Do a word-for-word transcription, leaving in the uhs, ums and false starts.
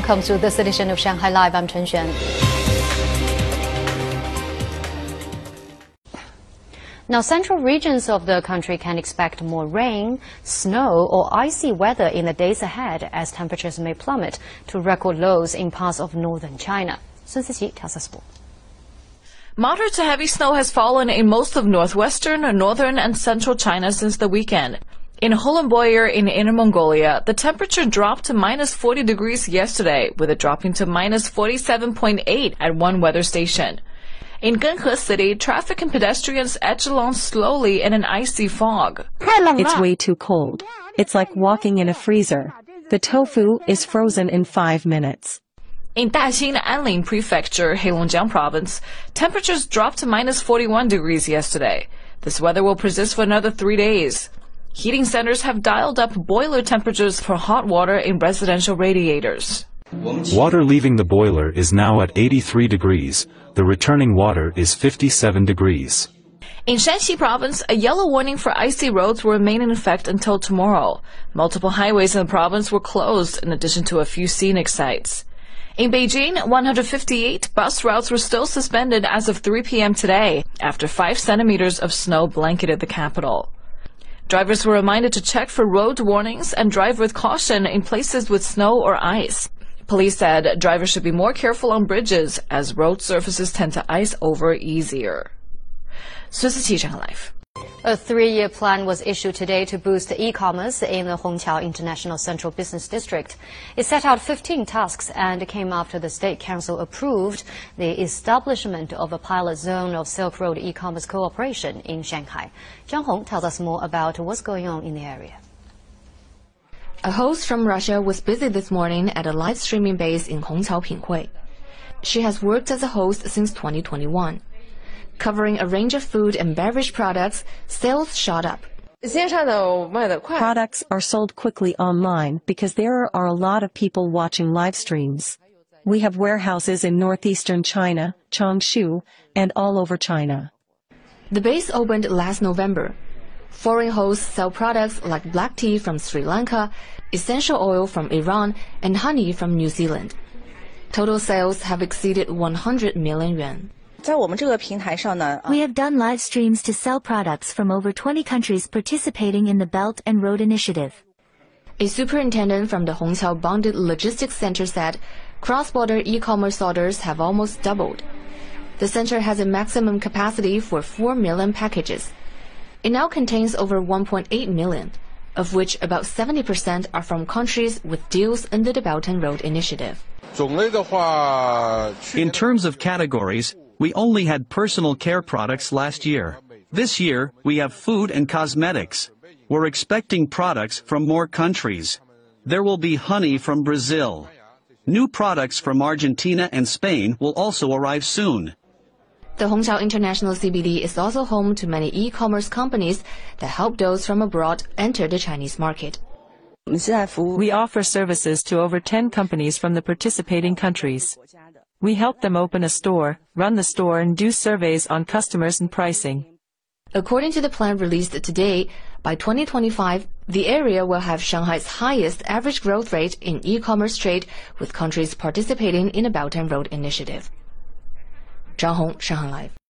Welcome to this edition of Shanghai Live. I'm Chen Xuan. Now, central regions of the country can expect more rain, snow, or icy weather in the days ahead as temperatures may plummet to record lows in parts of northern China. Sun Cixi tells us more. Moderate to heavy snow has fallen in most of northwestern, northern, and central China since the weekend. In Hulunbuir in Inner Mongolia, the temperature dropped to minus forty degrees yesterday, with it dropping to minus forty-seven point eight at one weather station. In Genghe City, traffic and pedestrians edge along slowly in an icy fog. It's way too cold. It's like walking in a freezer. The tofu is frozen in five minutes. In Daxing, Anling Prefecture, Heilongjiang Province, temperatures dropped to minus forty-one degrees yesterday. This weather will persist for another three days. Heating centers have dialed up boiler temperatures for hot water in residential radiators. Water leaving the boiler is now at eighty-three degrees. The returning water is fifty-seven degrees. In Shanxi Province, a yellow warning for icy roads will remain in effect until tomorrow. Multiple highways in the province were closed, in addition to a few scenic sites. In Beijing, one hundred fifty-eight bus routes were still suspended as of three p m today, after five centimeters of snow blanketed the capital. Drivers were reminded to check for road warnings and drive with caution in places with snow or ice. Police said drivers should be more careful on bridges, as road surfaces tend to ice over easier. Sun Cixi, Shanghai Live. A three-year plan was issued today to boost e-commerce in the Hongqiao International Central Business District. It set out fifteen tasks and came after the State Council approved the establishment of a pilot zone of Silk Road e-commerce cooperation in Shanghai. Zhang Hong tells us more about what's going on in the area. A host from Russia was busy this morning at a live streaming base in Hongqiao Pinghui. She has worked as a host since twenty twenty-one. Covering a range of food and beverage products, sales shot up. Products are sold quickly online because there are a lot of people watching live streams. We have warehouses in northeastern China, Changshu, and all over China. The base opened last November. Foreign hosts sell products like black tea from Sri Lanka, essential oil from Iran, and honey from New Zealand. Total sales have exceeded one hundred million yuan. We have done live streams to sell products from over twenty countries participating in the Belt and Road Initiative. A superintendent from the Hongqiao Bonded Logistics Center said cross-border e-commerce orders have almost doubled. The center has a maximum capacity for four million packages. It now contains over one point eight million, of which about seventy percent are from countries with deals under the Belt and Road Initiative. In terms of categories, we only had personal care products last year. This year, we have food and cosmetics. We're expecting products from more countries. There will be honey from Brazil. New products from Argentina and Spain will also arrive soon. The Hongqiao International C B D is also home to many e-commerce companies that help those from abroad enter the Chinese market. We offer services to over ten companies from the participating countries. We help them open a store, run the store, and do surveys on customers and pricing. According to the plan released today, by twenty twenty-five, the area will have Shanghai's highest average growth rate in e-commerce trade, with countries participating in a Belt and Road Initiative. Zhang Hong, Shanghai Live.